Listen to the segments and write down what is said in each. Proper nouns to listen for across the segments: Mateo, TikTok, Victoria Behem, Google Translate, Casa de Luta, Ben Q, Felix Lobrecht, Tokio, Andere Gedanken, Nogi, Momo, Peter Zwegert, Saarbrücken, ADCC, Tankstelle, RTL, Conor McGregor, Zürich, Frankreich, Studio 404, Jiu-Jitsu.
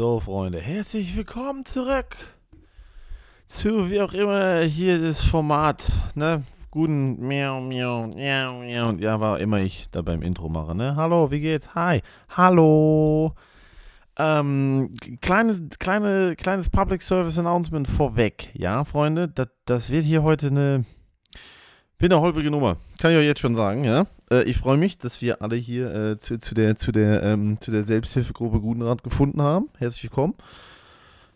So, Freunde, herzlich willkommen zurück zu, wie auch immer, hier das Format, ne, guten Miau, Miau, Miau, Miau, ja, war immer ich da beim Intro mache, ne, hallo, wie geht's, hi, hallo, kleines Public Service Announcement vorweg, ja, Freunde, das wird hier heute eine holprige Nummer, kann ich euch jetzt schon sagen, ja. Ich freue mich, dass wir alle hier zu der Selbsthilfegruppe Guten Rat gefunden haben. Herzlich willkommen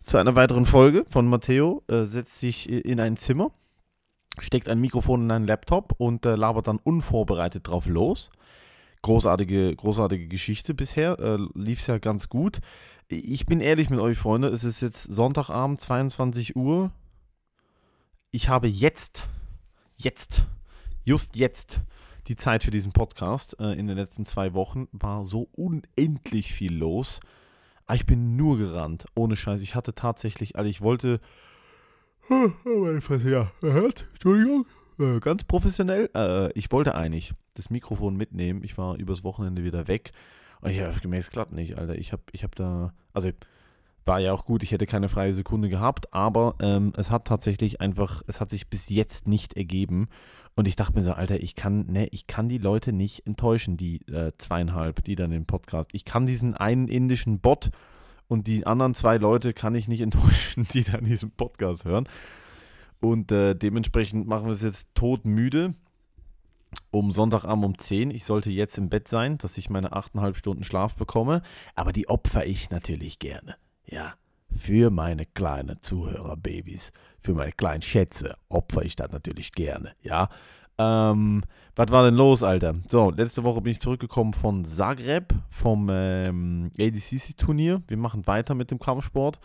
zu einer weiteren Folge von Mateo. Setzt sich in ein Zimmer, steckt ein Mikrofon in einen Laptop und labert dann unvorbereitet drauf los. Großartige Geschichte bisher, lief es ja ganz gut. Ich bin ehrlich mit euch, Freunde, es ist jetzt Sonntagabend, 22 Uhr. Ich habe just jetzt, die Zeit für diesen Podcast. In den letzten 2 Wochen war so unendlich viel los. Aber ich bin nur gerannt, ohne Scheiß. Ich hatte tatsächlich, also ich wollte, Entschuldigung, ganz professionell, ich wollte eigentlich das Mikrofon mitnehmen. Ich war übers Wochenende wieder weg. Und ich habe gemerkt, es klappt nicht, Alter. Ich hab da, also war ja auch gut, ich hätte keine freie Sekunde gehabt, aber es hat sich bis jetzt nicht ergeben. Und ich dachte mir so, Alter, ich kann die Leute nicht enttäuschen, die 2,5, die dann den Podcast. Ich kann diesen einen indischen Bot und die anderen 2 Leute kann ich nicht enttäuschen, die dann diesen Podcast hören. Und dementsprechend machen wir es jetzt todmüde. Um Sonntagabend um 10. Ich sollte jetzt im Bett sein, dass ich meine 8,5 Stunden Schlaf bekomme. Aber die opfer ich natürlich gerne. Ja, für meine kleinen Zuhörerbabys, für meine kleinen Schätze opfer ich das natürlich gerne, ja. Was war denn los, Alter? So, letzte Woche bin ich zurückgekommen von Zagreb, vom ADCC-Turnier. Wir machen weiter mit dem Kampfsport.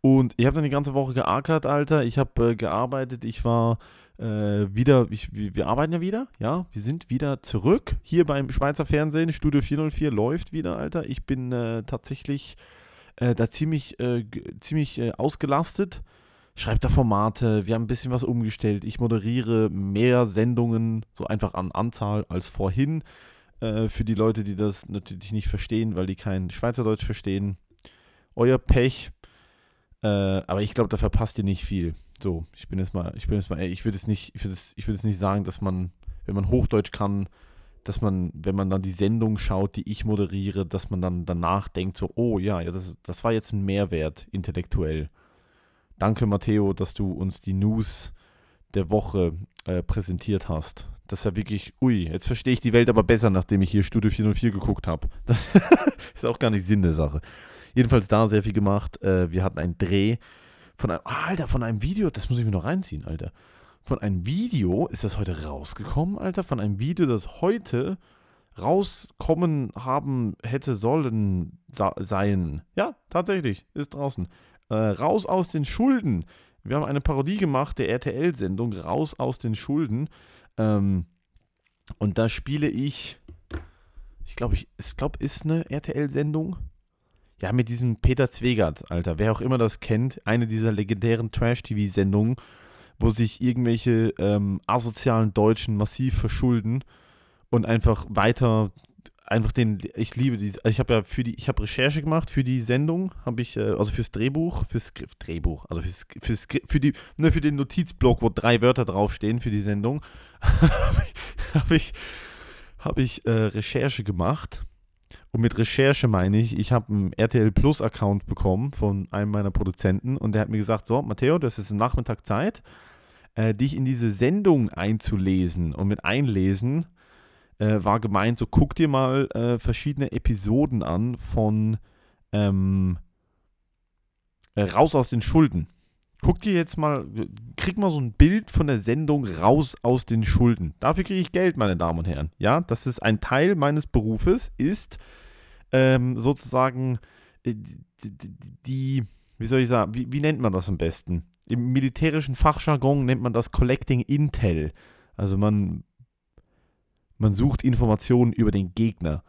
Und ich habe dann die ganze Woche geackert, Alter. Ich habe gearbeitet, ich war wir arbeiten ja wieder, ja. Wir sind wieder zurück, hier beim Schweizer Fernsehen, Studio 404 läuft wieder, Alter. Ich bin tatsächlich da ziemlich ausgelastet. Schreibt da Formate, wir haben ein bisschen was umgestellt. Ich moderiere mehr Sendungen, so einfach an Anzahl als vorhin. Für die Leute, die das natürlich nicht verstehen, weil die kein Schweizerdeutsch verstehen. Euer Pech. Aber ich glaube, da verpasst ihr nicht viel. So, ich bin jetzt mal, ey, ich würde es nicht sagen, dass man, wenn man Hochdeutsch kann, dass man, wenn man dann die Sendung schaut, die ich moderiere, dass man dann danach denkt so, oh ja, das war jetzt ein Mehrwert intellektuell. Danke, Mateo, dass du uns die News der Woche präsentiert hast. Das ist ja wirklich, ui, jetzt verstehe ich die Welt aber besser, nachdem ich hier Studio 404 geguckt habe. Das ist auch gar nicht Sinn der Sache. Jedenfalls da sehr viel gemacht. Wir hatten einen Dreh von einem Video, das muss ich mir noch reinziehen, Alter. Von einem Video, ist das heute rausgekommen, Alter? Von einem Video, das heute rauskommen haben hätte sollen sein. Ja, tatsächlich, ist draußen. Raus aus den Schulden. Wir haben eine Parodie gemacht, der RTL-Sendung, Raus aus den Schulden. Und da spiele ich glaube, ist eine RTL-Sendung. Ja, mit diesem Peter Zwegert, Alter. Wer auch immer das kennt, eine dieser legendären Trash-TV-Sendungen, wo sich irgendwelche asozialen Deutschen massiv verschulden und ich habe Recherche gemacht für die Sendung, habe ich, also für den Notizblock, wo 3 Wörter draufstehen für die Sendung, habe ich Recherche gemacht. Und mit Recherche meine ich habe einen RTL Plus Account bekommen von einem meiner Produzenten und der hat mir gesagt, so, Matteo, das ist Nachmittag Zeit, dich in diese Sendung einzulesen. Und mit einlesen war gemeint, so guck dir mal verschiedene Episoden an von Raus aus den Schulden. Guck dir jetzt mal, krieg mal so ein Bild von der Sendung Raus aus den Schulden. Dafür kriege ich Geld, meine Damen und Herren. Ja, das ist ein Teil meines Berufes, ist sozusagen die, wie soll ich sagen, wie nennt man das am besten? Im militärischen Fachjargon nennt man das Collecting Intel. Also man sucht Informationen über den Gegner.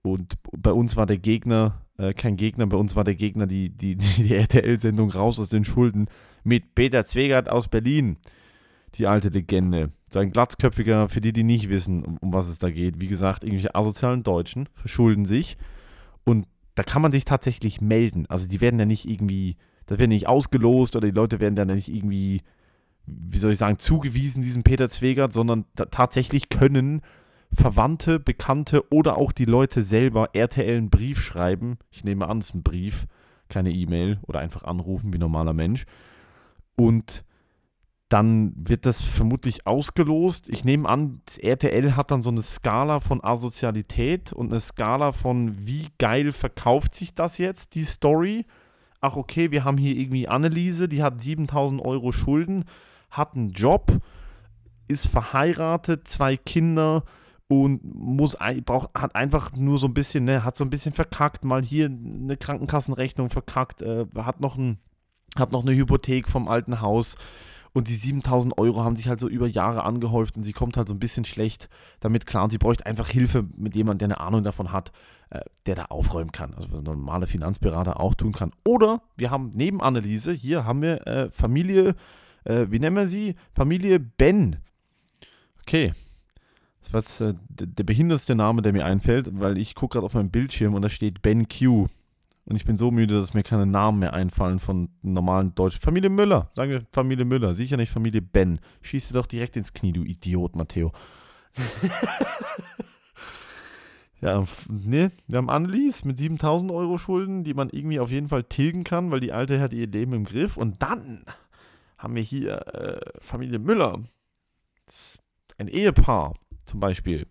Und bei uns war der Gegner kein Gegner, bei uns war der Gegner die RTL-Sendung Raus aus den Schulden mit Peter Zwegert aus Berlin, die alte Legende. So ein glatzköpfiger, für die nicht wissen, um was es da geht. Wie gesagt, irgendwelche asozialen Deutschen verschulden sich und da kann man sich tatsächlich melden. Also die werden ja nicht irgendwie, das werden nicht ausgelost oder die Leute werden dann nicht irgendwie, wie soll ich sagen, zugewiesen diesem Peter Zwegert, sondern tatsächlich können Verwandte, Bekannte oder auch die Leute selber RTL einen Brief schreiben. Ich nehme an, es ist ein Brief, keine E-Mail oder einfach anrufen wie normaler Mensch. Und dann wird das vermutlich ausgelost. Ich nehme an, das RTL hat dann so eine Skala von Asozialität und eine Skala von, wie geil verkauft sich das jetzt, die Story. Ach okay, wir haben hier irgendwie Anneliese, die hat 7.000 Euro Schulden, hat einen Job, ist verheiratet, 2 Kinder und hat einfach nur so ein bisschen, ne, hat so ein bisschen verkackt, mal hier eine Krankenkassenrechnung verkackt, hat noch eine Hypothek vom alten Haus. Und die 7.000 Euro haben sich halt so über Jahre angehäuft und sie kommt halt so ein bisschen schlecht damit klar. Und sie bräuchte einfach Hilfe mit jemandem, der eine Ahnung davon hat, der da aufräumen kann. Also was ein normaler Finanzberater auch tun kann. Oder wir haben neben Anneliese, hier haben wir Familie, wie nennen wir sie? Familie Ben. Okay, das war jetzt der behindertste Name, der mir einfällt, weil ich gucke gerade auf meinem Bildschirm und da steht Ben Q. Und ich bin so müde, dass mir keine Namen mehr einfallen von normalen Deutschen. Familie Müller, sagen wir Familie Müller, sicher nicht Familie Ben. Schieß dir doch direkt ins Knie, du Idiot, Mateo. Ja, ne, wir haben Annelies mit 7.000 Euro Schulden, die man irgendwie auf jeden Fall tilgen kann, weil die Alte hat ihr Leben im Griff. Und dann haben wir hier Familie Müller, ein Ehepaar zum Beispiel,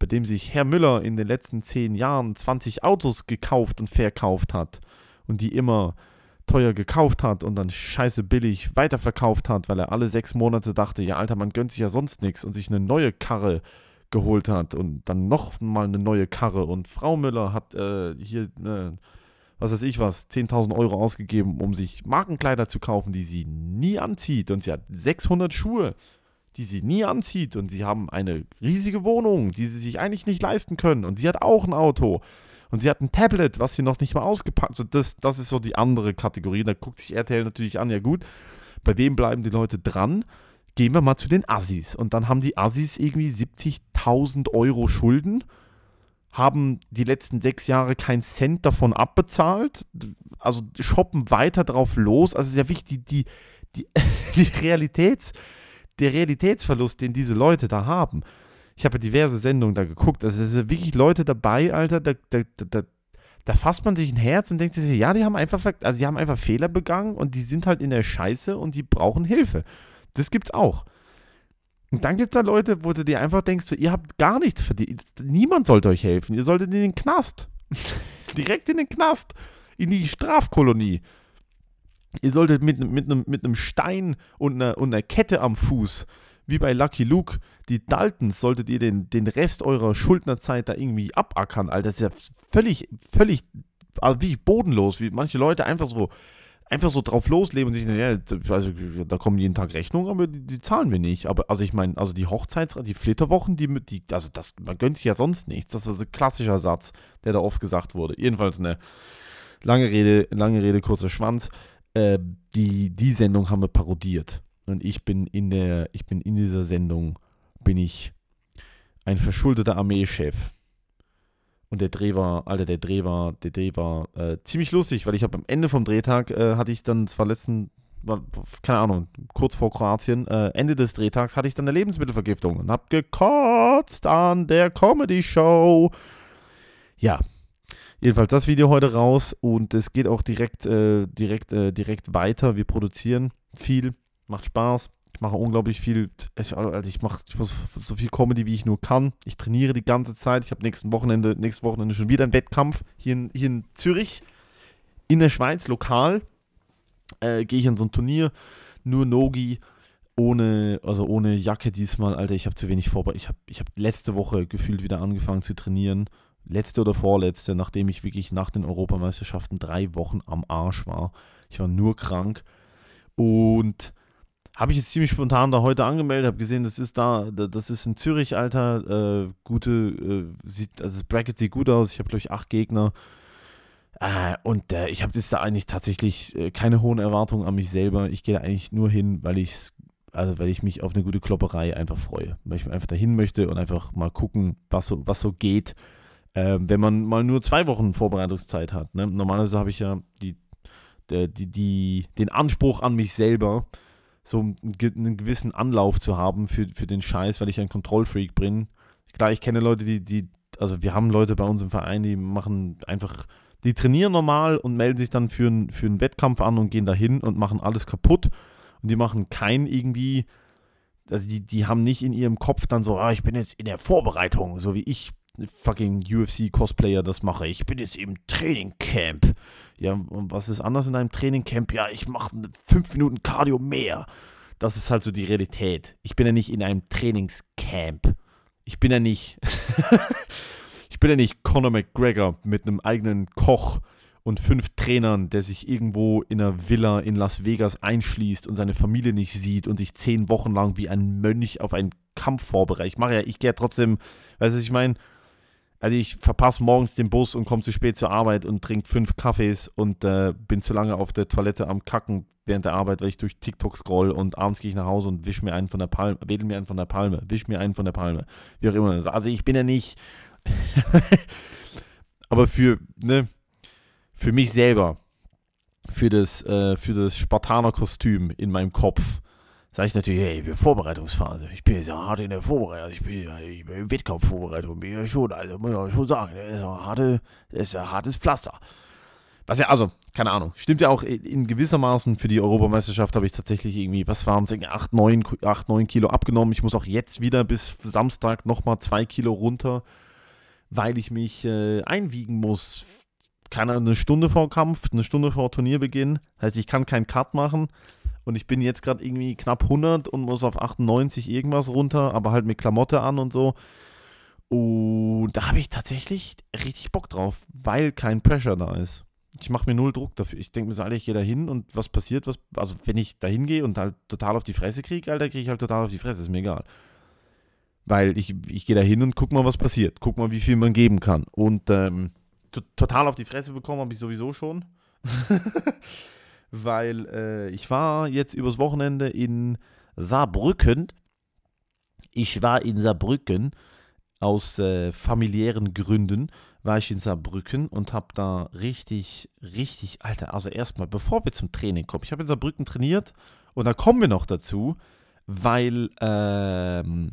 bei dem sich Herr Müller in den letzten 10 Jahren 20 Autos gekauft und verkauft hat und die immer teuer gekauft hat und dann scheiße billig weiterverkauft hat, weil er alle 6 Monate dachte, ja Alter, man gönnt sich ja sonst nichts und sich eine neue Karre geholt hat und dann nochmal eine neue Karre und Frau Müller hat hier, was weiß ich was, 10.000 Euro ausgegeben, um sich Markenkleider zu kaufen, die sie nie anzieht und sie hat 600 Schuhe. Die sie nie anzieht und sie haben eine riesige Wohnung, die sie sich eigentlich nicht leisten können und sie hat auch ein Auto und sie hat ein Tablet, was sie noch nicht mal ausgepackt hat. So das ist so die andere Kategorie, da guckt sich RTL natürlich an, ja gut, bei wem bleiben die Leute dran? Gehen wir mal zu den Assis und dann haben die Assis irgendwie 70.000 Euro Schulden, haben die letzten 6 Jahre keinen Cent davon abbezahlt, also shoppen weiter drauf los, also sehr wichtig, die der Realitätsverlust, den diese Leute da haben. Ich habe ja diverse Sendungen da geguckt, also es sind wirklich Leute dabei, Alter, da fasst man sich ein Herz und denkt sich, ja, die haben einfach Fehler begangen und die sind halt in der Scheiße und die brauchen Hilfe. Das gibt's auch. Und dann gibt's da Leute, wo du dir einfach denkst, so, ihr habt gar nichts verdient, niemand sollte euch helfen, ihr solltet in den Knast. Direkt in den Knast, in die Strafkolonie. Ihr solltet mit einem Stein und einer Kette am Fuß, wie bei Lucky Luke, die Daltons, solltet ihr den Rest eurer Schuldnerzeit da irgendwie abackern, Alter. Das ist ja völlig, also wie bodenlos, wie manche Leute einfach so drauf losleben und sich, ja, also, da kommen jeden Tag Rechnungen, aber die zahlen wir nicht. Aber also ich meine, also die Flitterwochen, also das, man gönnt sich ja sonst nichts. Das ist also ein klassischer Satz, der da oft gesagt wurde. Jedenfalls eine lange Rede, kurzer Schwanz. Die Sendung haben wir parodiert und in dieser Sendung bin ich ein verschuldeter Armeechef und der Dreh war ziemlich lustig, weil ich habe am Ende vom Drehtag kurz vor Kroatien, Ende des Drehtags hatte ich dann eine Lebensmittelvergiftung und habe gekotzt an der Comedy-Show. Ja. Jedenfalls das Video heute raus und es geht auch direkt weiter. Wir produzieren viel, macht Spaß. Ich mache unglaublich viel. Ich mache so viel Comedy, wie ich nur kann. Ich trainiere die ganze Zeit. Ich habe nächstes Wochenende schon wieder einen Wettkampf. Hier in Zürich, in der Schweiz, lokal, gehe ich an so ein Turnier. Nur Nogi, ohne Jacke diesmal. Alter, ich habe zu wenig vorbereitet. Ich habe letzte Woche gefühlt wieder angefangen zu trainieren. Letzte oder vorletzte, nachdem ich wirklich nach den Europameisterschaften 3 Wochen am Arsch war. Ich war nur krank und habe ich jetzt ziemlich spontan da heute angemeldet, habe gesehen, das ist in Zürich, Alter, das Bracket sieht gut aus, ich habe glaube ich 8 Gegner und ich habe jetzt da eigentlich tatsächlich keine hohen Erwartungen an mich selber. Ich gehe da eigentlich nur hin, weil ich mich auf eine gute Klopperei einfach freue, weil ich einfach dahin möchte und einfach mal gucken, was so geht. wenn man mal nur 2 Wochen Vorbereitungszeit hat. Ne? Normalerweise habe ich ja den Anspruch an mich selber, so einen gewissen Anlauf zu haben für den Scheiß, weil ich ein Kontrollfreak bin. Klar, ich kenne Leute, also wir haben Leute bei uns im Verein, die machen einfach, die trainieren normal und melden sich dann für einen Wettkampf an und gehen dahin und machen alles kaputt. Und die machen kein irgendwie, also die haben nicht in ihrem Kopf dann so, ich bin jetzt in der Vorbereitung, so wie ich fucking UFC-Cosplayer das mache. Ich bin jetzt im Training Camp. Ja, und was ist anders in einem Training Camp? Ja, ich mache 5 Minuten Cardio mehr. Das ist halt so die Realität. Ich bin ja nicht in einem Trainingscamp. Ich bin ja nicht Conor McGregor mit einem eigenen Koch und 5 Trainern, der sich irgendwo in einer Villa in Las Vegas einschließt und seine Familie nicht sieht und sich 10 Wochen lang wie ein Mönch auf einen Kampf vorbereitet. Ich gehe ja trotzdem, weißt du, was ich meine? Also ich verpasse morgens den Bus und komme zu spät zur Arbeit und trinke 5 Kaffees und bin zu lange auf der Toilette am Kacken während der Arbeit, weil ich durch TikTok scroll, und abends gehe ich nach Hause und wedel mir einen von der Palme, wisch mir einen von der Palme, wie auch immer. Also ich bin ja nicht, aber für mich selber, für das Spartaner-Kostüm in meinem Kopf, sage ich natürlich, hey, ich bin Vorbereitungsphase. Ich bin jetzt ja hart in der Vorbereitung. Ich bin in Wettkampfvorbereitung. Bin ja schon, also muss ich schon sagen, das ist ein hartes Pflaster. Was ja, also, keine Ahnung. Stimmt ja auch in gewissermaßen. Für die Europameisterschaft habe ich tatsächlich irgendwie, was waren es, 8, 9 Kilo abgenommen. Ich muss auch jetzt wieder bis Samstag nochmal 2 Kilo runter, weil ich mich einwiegen muss. Keine Ahnung, eine Stunde vor Kampf, eine Stunde vor Turnierbeginn. Heißt, ich kann keinen Cut machen. Und ich bin jetzt gerade irgendwie knapp 100 und muss auf 98 irgendwas runter, aber halt mit Klamotte an und so. Und da habe ich tatsächlich richtig Bock drauf, weil kein Pressure da ist. Ich mache mir 0 Druck dafür. Ich denke mir so, Alter, ich gehe da hin und was passiert, also wenn ich da hingehe und halt total auf die Fresse kriege, Alter, kriege ich halt total auf die Fresse, ist mir egal. Weil ich gehe da hin und guck mal, was passiert. Guck mal, wie viel man geben kann. Und total auf die Fresse bekommen habe ich sowieso schon. Weil ich war jetzt übers Wochenende in Saarbrücken. Ich war in Saarbrücken aus familiären Gründen. War ich in Saarbrücken und habe da richtig, richtig, Alter, also erstmal, bevor wir zum Training kommen, ich habe in Saarbrücken trainiert und da kommen wir noch dazu, weil, wie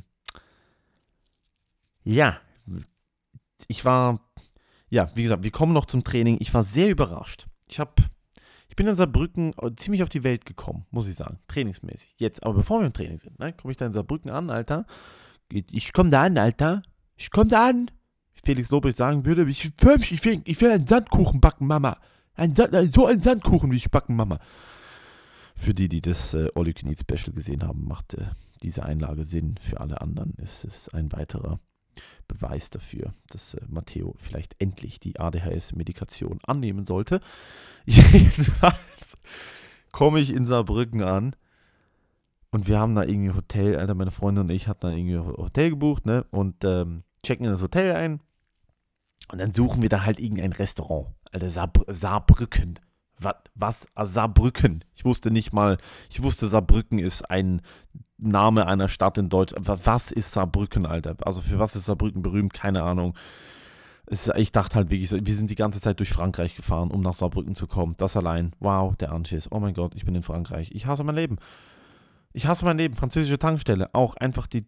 gesagt, wir kommen noch zum Training. Ich war sehr überrascht. Ich bin in Saarbrücken ziemlich auf die Welt gekommen, muss ich sagen, trainingsmäßig. Jetzt, aber bevor wir im Training sind, ne, komme ich da in Saarbrücken an, Alter. Ich komme da an. Felix Lobrecht sagen würde, ich will einen Sandkuchen backen, Mama. So einen Sandkuchen will ich backen, Mama. Für die das All You Can Eat Special gesehen haben, macht diese Einlage Sinn. Für alle anderen ist es ein weiterer Beweis dafür, dass Mateo vielleicht endlich die ADHS-Medikation annehmen sollte. Jedenfalls komme ich in Saarbrücken an und wir haben da irgendwie Hotel, Alter, meine Freundin und ich hatten da irgendwie Hotel gebucht, ne, und checken in das Hotel ein und dann suchen wir da halt irgendein Restaurant. Alter, Saarbrücken. Was? Saarbrücken. Ich wusste, Saarbrücken ist ein Name einer Stadt in Deutschland. Was ist Saarbrücken, Alter? Also für was ist Saarbrücken berühmt? Keine Ahnung. Ich dachte halt wirklich so, wir sind die ganze Zeit durch Frankreich gefahren, um nach Saarbrücken zu kommen. Das allein. Wow, der Anschiss. Oh mein Gott, ich bin in Frankreich. Ich hasse mein Leben. Französische Tankstelle. Auch einfach die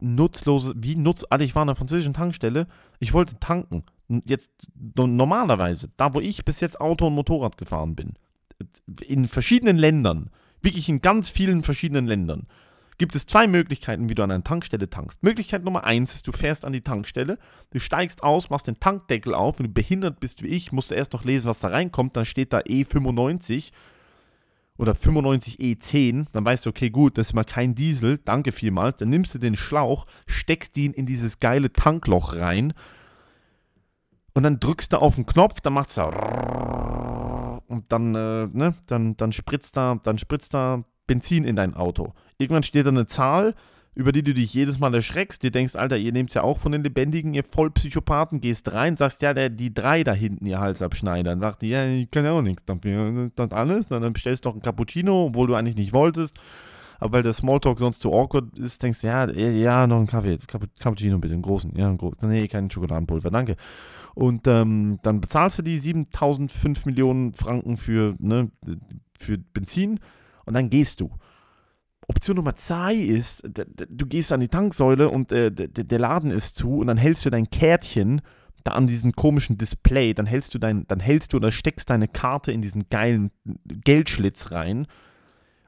nutzlose, Alter, ich war in einer französischen Tankstelle. Ich wollte tanken. Jetzt normalerweise, da wo ich bis jetzt Auto und Motorrad gefahren bin, in verschiedenen Ländern, wirklich in ganz vielen verschiedenen Ländern, gibt es 2 Möglichkeiten, wie du an einer Tankstelle tankst. Möglichkeit Nummer 1 ist, du fährst an die Tankstelle, du steigst aus, machst den Tankdeckel auf, wenn du behindert bist wie ich, musst du erst noch lesen, was da reinkommt, dann steht da E95 oder 95E10, dann weißt du, okay, gut, das ist mal kein Diesel, danke vielmals, dann nimmst du den Schlauch, steckst ihn in dieses geile Tankloch rein und dann drückst du auf den Knopf, dann macht's da und dann spritzt da Benzin in dein Auto. Irgendwann steht da eine Zahl, über die du dich jedes Mal erschreckst, dir denkst, Alter, ihr nehmt's ja auch von den Lebendigen, ihr Vollpsychopathen, gehst rein, sagst, ja, die 3 da hinten, ihr Halsabschneider, dann sagt die, ja, ich kann ja auch nichts dafür, das alles, dann bestellst du noch einen Cappuccino, obwohl du eigentlich nicht wolltest, aber weil der Smalltalk sonst zu awkward ist, denkst du, ja, noch einen Kaffee, Cappuccino bitte, einen großen, ja, einen großen, nee, keinen Schokoladenpulver, danke. Und dann bezahlst du die 7.005 Millionen Franken für Benzin und dann gehst du. Option Nummer 2 ist, du gehst an die Tanksäule und der Laden ist zu und dann hältst du dein Kärtchen da an diesen komischen Display, dann steckst deine Karte in diesen geilen Geldschlitz rein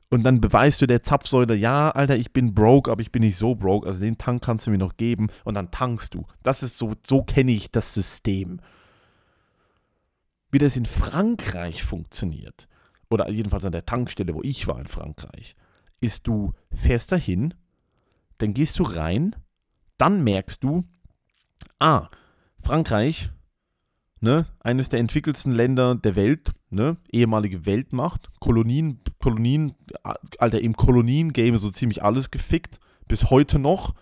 und dann beweist du der Zapfsäule, ja, Alter, ich bin broke, aber ich bin nicht so broke, also den Tank kannst du mir noch geben und dann tankst du. Das ist so kenne ich das System. Wie das in Frankreich funktioniert, oder jedenfalls an der Tankstelle, wo ich war in Frankreich, ist, du fährst dahin, dann gehst du rein, dann merkst du, Frankreich, ne, eines der entwickelsten Länder der Welt, ne, ehemalige Weltmacht, Kolonien, Alter, im Kolonien-Game so ziemlich alles gefickt, bis heute noch,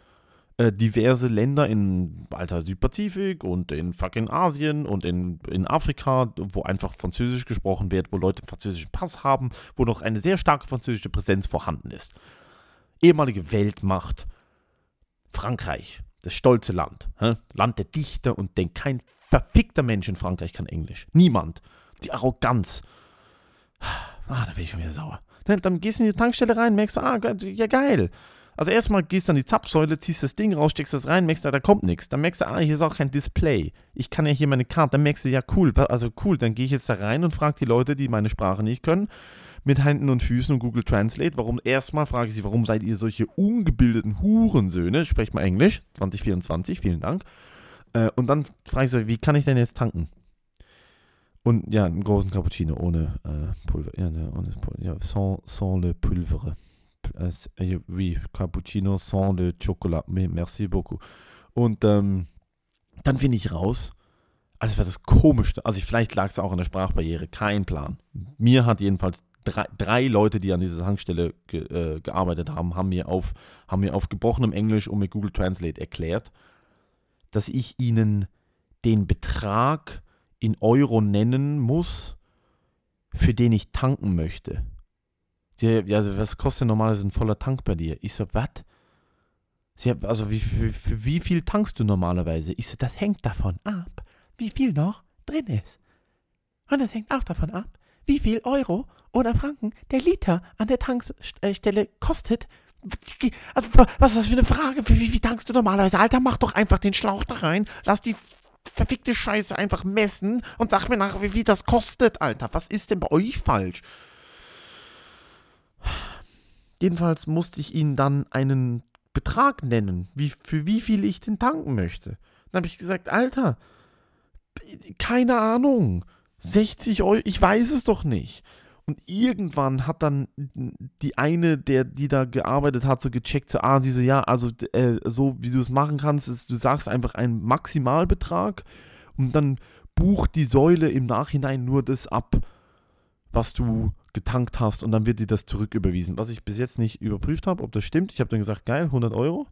diverse Länder in, Alter, Südpazifik und in fucking Asien und in Afrika, wo einfach Französisch gesprochen wird, wo Leute einen französischen Pass haben, wo noch eine sehr starke französische Präsenz vorhanden ist. Ehemalige Weltmacht, Frankreich. Das stolze Land. Hä? Land der Dichter und denkt, kein verfickter Mensch in Frankreich kann Englisch. Niemand. Die Arroganz. Da bin ich schon wieder sauer. Dann gehst du in die Tankstelle rein, merkst du, ja geil. Also erstmal gehst du an die Zapfsäule, ziehst das Ding raus, steckst das rein, merkst, da kommt nichts. Dann merkst du, hier ist auch kein Display. Ich kann ja hier meine Karte. Dann merkst du, ja cool, dann gehe ich jetzt da rein und frage die Leute, die meine Sprache nicht können, mit Händen und Füßen und Google Translate, warum seid ihr solche ungebildeten Hurensöhne? Sprecht mal Englisch, 2024, vielen Dank. Und dann frage ich so, wie kann ich denn jetzt tanken? Und ja, einen großen Cappuccino ohne Pulver. Ja, ohne Pulver. Ja, sans le Pulver. Oui, Cappuccino sans le Chocolat. Merci beaucoup. Und dann finde ich raus, also es war das Komischste, also vielleicht lag es auch an der Sprachbarriere, kein Plan. Mir hat jedenfalls drei Leute, die an dieser Tankstelle gearbeitet haben, haben mir auf gebrochenem Englisch und mit Google Translate erklärt, dass ich ihnen den Betrag in Euro nennen muss, für den ich tanken möchte. Also was kostet normal so ein voller Tank bei dir? Ich so, was? Also für wie viel tankst du normalerweise? Ich so, das hängt davon ab, wie viel noch drin ist. Und das hängt auch davon ab, wie viel Euro oder Franken der Liter an der Tankstelle kostet. Also, was ist das für eine Frage? Wie tankst du normalerweise? Alter, mach doch einfach den Schlauch da rein, lass die verfickte Scheiße einfach messen und sag mir nachher, wie viel das kostet, Alter. Was ist denn bei euch falsch? Jedenfalls musste ich ihnen dann einen Betrag nennen, für wie viel ich den tanken möchte. Dann habe ich gesagt, Alter, keine Ahnung, 60 Euro, ich weiß es doch nicht. Und irgendwann hat dann die eine, die da gearbeitet hat, so gecheckt, so wie du es machen kannst, ist, du sagst einfach einen Maximalbetrag und dann bucht die Säule im Nachhinein nur das ab, was du getankt hast, und dann wird dir das zurücküberwiesen, was ich bis jetzt nicht überprüft habe, ob das stimmt. Ich habe dann gesagt, geil, 100 Euro.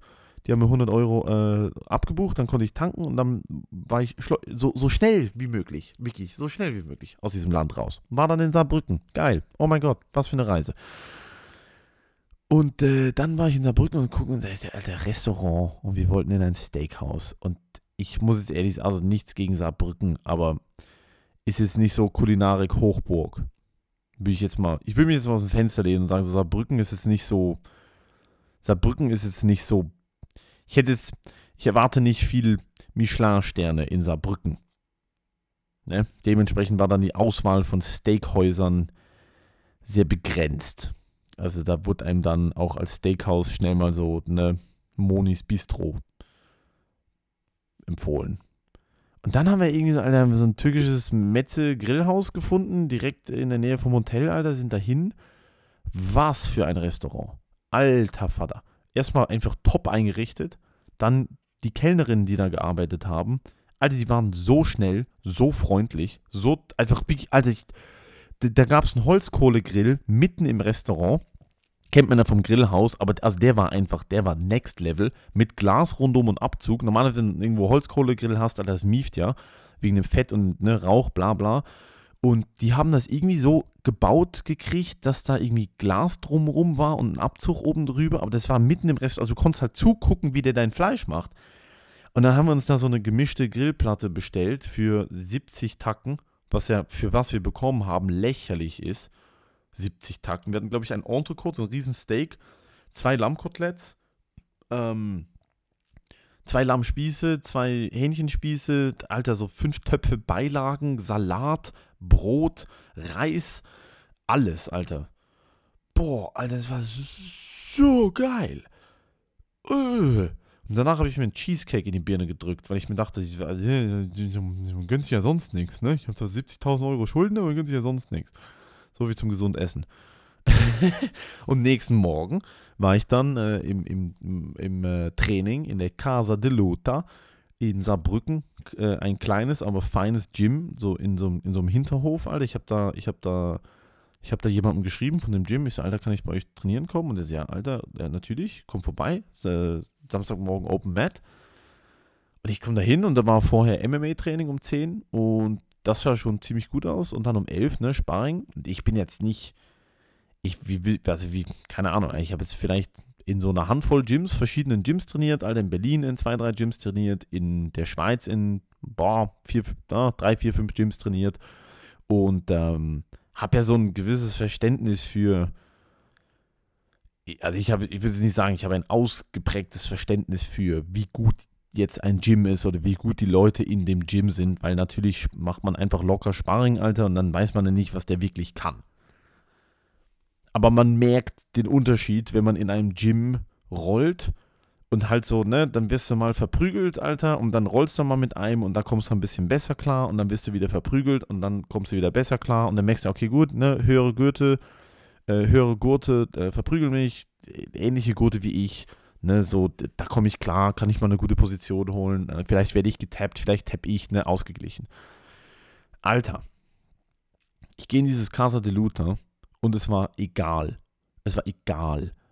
Die haben mir 100 Euro abgebucht, dann konnte ich tanken und dann war ich so schnell wie möglich, wirklich, so schnell wie möglich aus diesem Land raus. War dann in Saarbrücken. Geil. Oh mein Gott, was für eine Reise. Und dann war ich in Saarbrücken und gucke, und da ist der alte Restaurant und wir wollten in ein Steakhouse. Und ich muss jetzt ehrlich sagen, also nichts gegen Saarbrücken, aber ist jetzt nicht so Kulinarik Hochburg. Ich will mich jetzt mal aus dem Fenster lehnen und sagen, so Saarbrücken ist jetzt nicht so. Ich erwarte nicht viel Michelin-Sterne in Saarbrücken. Ne? Dementsprechend war dann die Auswahl von Steakhäusern sehr begrenzt. Also da wurde einem dann auch als Steakhouse schnell mal so eine Monis Bistro empfohlen. Und dann haben wir irgendwie so ein türkisches Metze-Grillhaus gefunden, direkt in der Nähe vom Hotel, Alter, sind dahin. Was für ein Restaurant. Alter Vater. Erstmal einfach top eingerichtet, dann die Kellnerinnen, die da gearbeitet haben, Alter, die waren so schnell, so freundlich, so einfach wirklich, Alter, da gab es einen Holzkohlegrill mitten im Restaurant, kennt man ja vom Grillhaus, aber also der war next level, mit Glas rundum und Abzug. Normalerweise, wenn du irgendwo Holzkohlegrill hast, Alter, das mieft ja, wegen dem Fett und Rauch, bla bla. Und die haben das irgendwie so gebaut gekriegt, dass da irgendwie Glas drumrum war und ein Abzug oben drüber. Aber das war mitten im Rest, also du konntest halt zugucken, wie der dein Fleisch macht. Und dann haben wir uns da so eine gemischte Grillplatte bestellt für 70 Tacken, was ja für was wir bekommen haben lächerlich ist. 70 Tacken. Wir hatten, glaube ich, ein Entrecote, so ein riesen Steak, 2 Lammkoteletts, 2 Lammspieße, 2 Hähnchenspieße, Alter, so 5 Töpfe Beilagen, Salat, Brot, Reis, alles, Alter. Boah, Alter, das war so geil. Und danach habe ich mir einen Cheesecake in die Birne gedrückt, weil ich mir dachte, man gönnt sich ja sonst nichts, ne? Ich habe zwar 70.000 Euro Schulden, aber man gönnt sich ja sonst nichts. So wie zum gesund Essen. Und nächsten Morgen war ich dann im Training in der Casa de Luta in Saarbrücken. Ein kleines, aber feines Gym, so in so einem Hinterhof, Alter. Ich hab da jemandem geschrieben von dem Gym. Ich so, Alter, kann ich bei euch trainieren kommen? Und der so, ja, Alter, ja, natürlich, komm vorbei. Samstagmorgen Open Mat. Und ich komme da hin und da war vorher MMA-Training um 10 und das sah schon ziemlich gut aus. Und dann um 11, ne, Sparring. Und ich bin jetzt nicht... keine Ahnung, ich habe jetzt vielleicht in so einer Handvoll Gyms, verschiedenen Gyms trainiert, Alter, in Berlin in 2, 3 Gyms trainiert, in der Schweiz in 3, 4, 5 Gyms trainiert und habe ja so ein gewisses Verständnis für, also ich will es nicht sagen, ich habe ein ausgeprägtes Verständnis für, wie gut jetzt ein Gym ist oder wie gut die Leute in dem Gym sind, weil natürlich macht man einfach locker Sparring, Alter, und dann weiß man ja nicht, was der wirklich kann. Aber man merkt den Unterschied, wenn man in einem Gym rollt und halt so, ne, dann wirst du mal verprügelt, Alter, und dann rollst du mal mit einem und da kommst du ein bisschen besser klar und dann wirst du wieder verprügelt und dann kommst du wieder besser klar und dann merkst du, okay, gut, ne, höhere Gurte, verprügel mich, ähnliche Gurte wie ich, ne, so, da komme ich klar, kann ich mal eine gute Position holen, vielleicht werde ich getappt, vielleicht tapp ich, ne, ausgeglichen. Alter, ich gehe in dieses Casa de Luta. Und es war egal,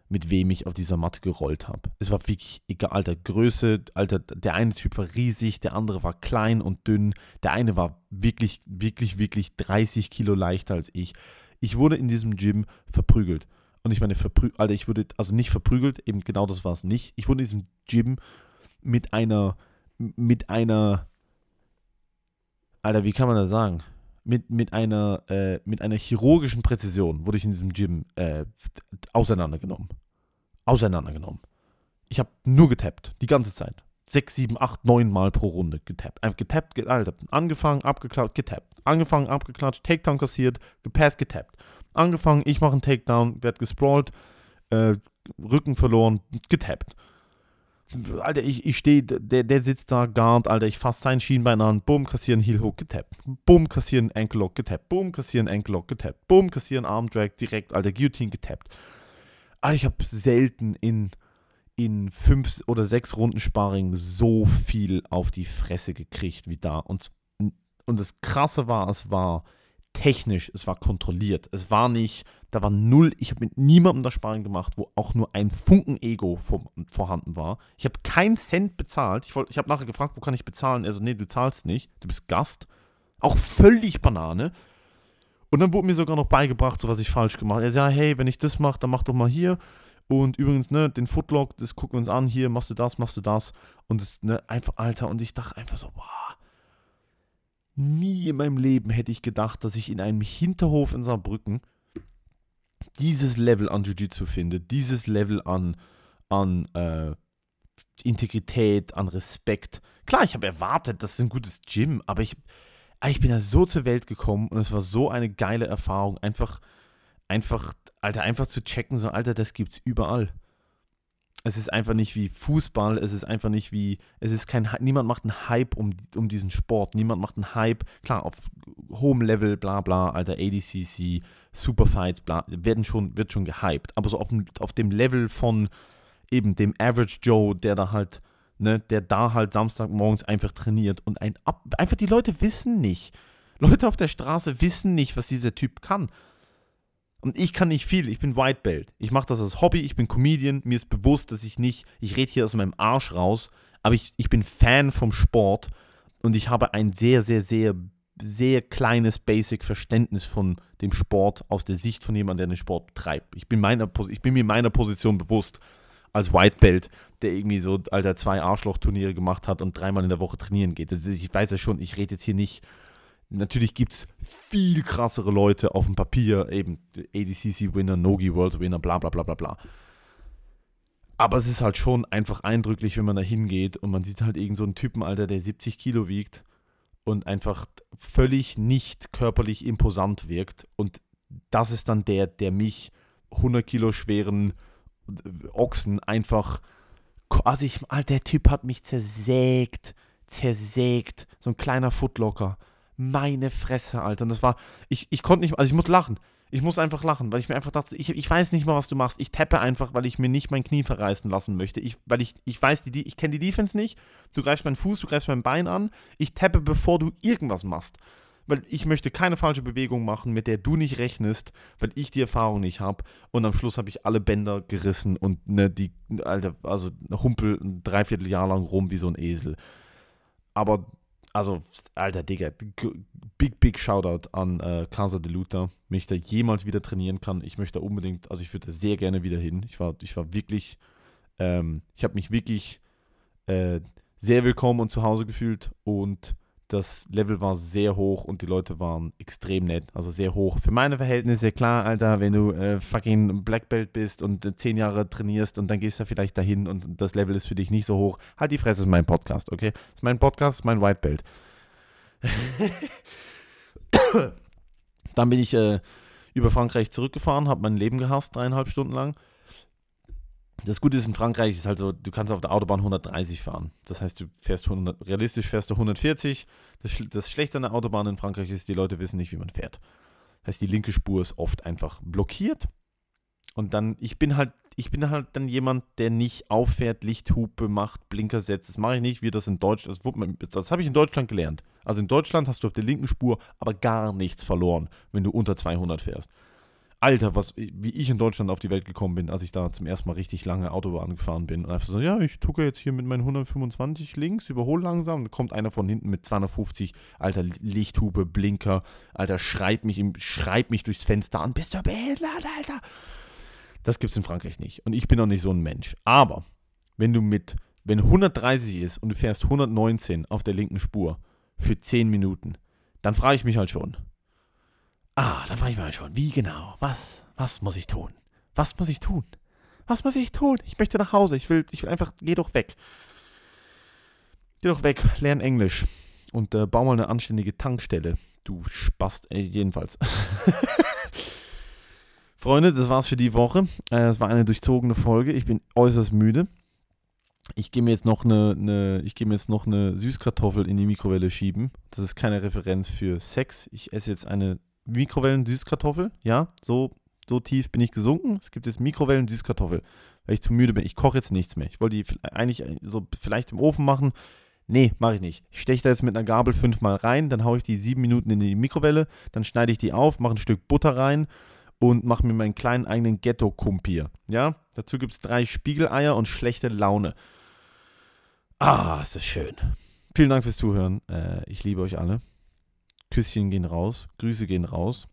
mit wem ich auf dieser Matte gerollt habe. Es war wirklich egal, Alter, Größe, Alter, der eine Typ war riesig, der andere war klein und dünn, der eine war wirklich, wirklich, wirklich 30 Kilo leichter als ich. Ich wurde in diesem Gym verprügelt. Und ich meine, genau das war es nicht. Ich wurde in diesem Gym mit einer, Alter, wie kann man das sagen? Mit einer chirurgischen Präzision wurde ich in diesem Gym auseinandergenommen. Ich habe nur getappt, die ganze Zeit. 6, 7, 8, 9 Mal pro Runde getappt. Einfach getappt, Alter. Angefangen, abgeklatscht, getappt. Angefangen, abgeklatscht, Takedown kassiert, gepasst, getappt. Angefangen, ich mache einen Takedown, werd gesprawlt, Rücken verloren, getappt. Alter, ich stehe, der sitzt da, guard, Alter, ich fasse sein Schienbein an, boom, kassieren, Heel Hook, getappt, boom, kassieren, Ankle Lock, getappt, boom, kassieren, Ankle Lock, getappt, boom, kassieren, Arm Drag, direkt, Alter, Guillotine, getappt. Alter, ich habe selten in 5 oder 6 Runden Sparring so viel auf die Fresse gekriegt wie da. Und das Krasse war, es war technisch, es war kontrolliert, es war nicht, da war null, ich habe mit niemandem das Sparring gemacht, wo auch nur ein Funken Ego vorhanden war. Ich habe keinen Cent bezahlt, ich habe nachher gefragt, wo kann ich bezahlen, also nee, du zahlst nicht, du bist Gast, auch völlig Banane. Und dann wurde mir sogar noch beigebracht, so was ich falsch gemacht habe. Er sagt, ja, hey, wenn ich das mache, dann mach doch mal hier und übrigens, ne, den Footlock, das gucken wir uns an, hier, machst du das und das, ne, einfach, Alter, und ich dachte einfach so, boah, nie in meinem Leben hätte ich gedacht, dass ich in einem Hinterhof in Saarbrücken dieses Level an Jiu-Jitsu finde, dieses Level an Integrität, an Respekt. Klar, ich habe erwartet, das ist ein gutes Gym, aber ich bin da so zur Welt gekommen und es war so eine geile Erfahrung, einfach zu checken, so, Alter, das gibt's überall. Es ist einfach nicht wie Fußball, niemand macht einen Hype um diesen Sport, niemand macht einen Hype, klar, auf hohem Level, bla bla, Alter, ADCC, Superfights, bla, wird schon gehypt, aber so auf dem Level von eben dem Average Joe, der da halt samstagmorgens einfach trainiert und einfach die Leute auf der Straße wissen nicht, was dieser Typ kann. Und ich kann nicht viel, ich bin White Belt. Ich mache das als Hobby, ich bin Comedian, mir ist bewusst, dass ich rede hier aus meinem Arsch raus, aber ich bin Fan vom Sport und ich habe ein sehr, sehr, sehr sehr kleines Basic-Verständnis von dem Sport aus der Sicht von jemandem, der den Sport treibt. Ich bin mir meiner Position bewusst als White Belt, der irgendwie so, Alter, 2 Arschloch-Turniere gemacht hat und 3-mal in der Woche trainieren geht. Ich weiß ja schon, ich rede jetzt hier nicht. Natürlich gibt es viel krassere Leute auf dem Papier, eben ADCC-Winner, Nogi World-Winner, bla bla bla bla bla. Aber es ist halt schon einfach eindrücklich, wenn man da hingeht und man sieht halt irgend so einen Typen, Alter, der 70 Kilo wiegt und einfach völlig nicht körperlich imposant wirkt. Und das ist dann der mich 100 Kilo schweren Ochsen einfach... Also der Typ hat mich zersägt. So ein kleiner Footlocker. Meine Fresse, Alter. Und das war, ich konnte nicht, also ich musste lachen. Ich muss einfach lachen, weil ich mir einfach dachte, ich weiß nicht mal, was du machst. Ich tappe einfach, weil ich mir nicht mein Knie verreißen lassen möchte. Weil ich weiß, ich kenne die Defense nicht. Du greifst meinen Fuß, du greifst mein Bein an. Ich tappe, bevor du irgendwas machst. Weil ich möchte keine falsche Bewegung machen, mit der du nicht rechnest, weil ich die Erfahrung nicht habe. Und am Schluss habe ich alle Bänder gerissen und humpel ein Dreivierteljahr lang rum wie so ein Esel. Aber, also, alter Digga, big Shoutout an Casa de Luta, wenn ich da jemals wieder trainieren kann. Ich möchte da unbedingt, also ich würde da sehr gerne wieder hin. Ich war wirklich, ich habe mich wirklich sehr willkommen und zu Hause gefühlt und das Level war sehr hoch und die Leute waren extrem nett, also sehr hoch. Für meine Verhältnisse, klar, Alter, wenn du fucking Black Belt bist und 10 Jahre trainierst und dann gehst du vielleicht dahin und das Level ist für dich nicht so hoch. Halt die Fresse, ist mein Podcast, okay? Ist mein Podcast, ist mein White Belt. Dann bin ich über Frankreich zurückgefahren, habe mein Leben gehasst, 3,5 Stunden lang. Das Gute ist, in Frankreich ist halt so, du kannst auf der Autobahn 130 fahren. Das heißt, du fährst 100, realistisch fährst du 140. Das Schlechte an der Autobahn in Frankreich ist, die Leute wissen nicht, wie man fährt. Das heißt, die linke Spur ist oft einfach blockiert. Und dann, ich bin halt dann jemand, der nicht auffährt, Lichthupe macht, Blinker setzt. Das mache ich nicht, wie das in Deutschland, das habe ich in Deutschland gelernt. Also in Deutschland hast du auf der linken Spur aber gar nichts verloren, wenn du unter 200 fährst. Alter, wie ich in Deutschland auf die Welt gekommen bin, als ich da zum ersten Mal richtig lange Autobahn gefahren bin. Und einfach so, ja, ich tucke jetzt hier mit meinen 125 links, überhole langsam. Dann kommt einer von hinten mit 250, alter, Lichthupe, Blinker. Alter, schreibt mich durchs Fenster an. Bist du behindert, Alter? Das gibt's in Frankreich nicht. Und ich bin auch nicht so ein Mensch. Aber wenn 130 ist und du fährst 119 auf der linken Spur für 10 Minuten, dann frage ich mich halt schon, wie genau, was muss ich tun? Ich möchte nach Hause, ich will einfach, geh doch weg, lern Englisch und bau mal eine anständige Tankstelle, du Spast, jedenfalls. Freunde, das war's für die Woche, es war eine durchzogene Folge, ich bin äußerst müde. Ich gehe mir jetzt noch eine Süßkartoffel in die Mikrowelle schieben, das ist keine Referenz für Sex, ich esse jetzt eine Mikrowellen-Süßkartoffel, ja, so tief bin ich gesunken. Es gibt jetzt Mikrowellen-Süßkartoffel, weil ich zu müde bin. Ich koche jetzt nichts mehr. Ich wollte die eigentlich so vielleicht im Ofen machen. Nee, mache ich nicht. Ich steche da jetzt mit einer Gabel 5-mal rein, dann haue ich die 7 Minuten in die Mikrowelle, dann schneide ich die auf, mache ein Stück Butter rein und mache mir meinen kleinen eigenen Ghetto-Kumpier. Ja, dazu gibt es 3 Spiegeleier und schlechte Laune. Ah, es ist schön. Vielen Dank fürs Zuhören. Ich liebe euch alle. Küsschen gehen raus, Grüße gehen raus.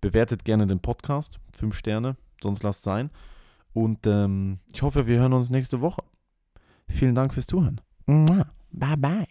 Bewertet gerne den Podcast, 5 Sterne, sonst lasst sein. Und ich hoffe, wir hören uns nächste Woche. Vielen Dank fürs Zuhören. Bye bye.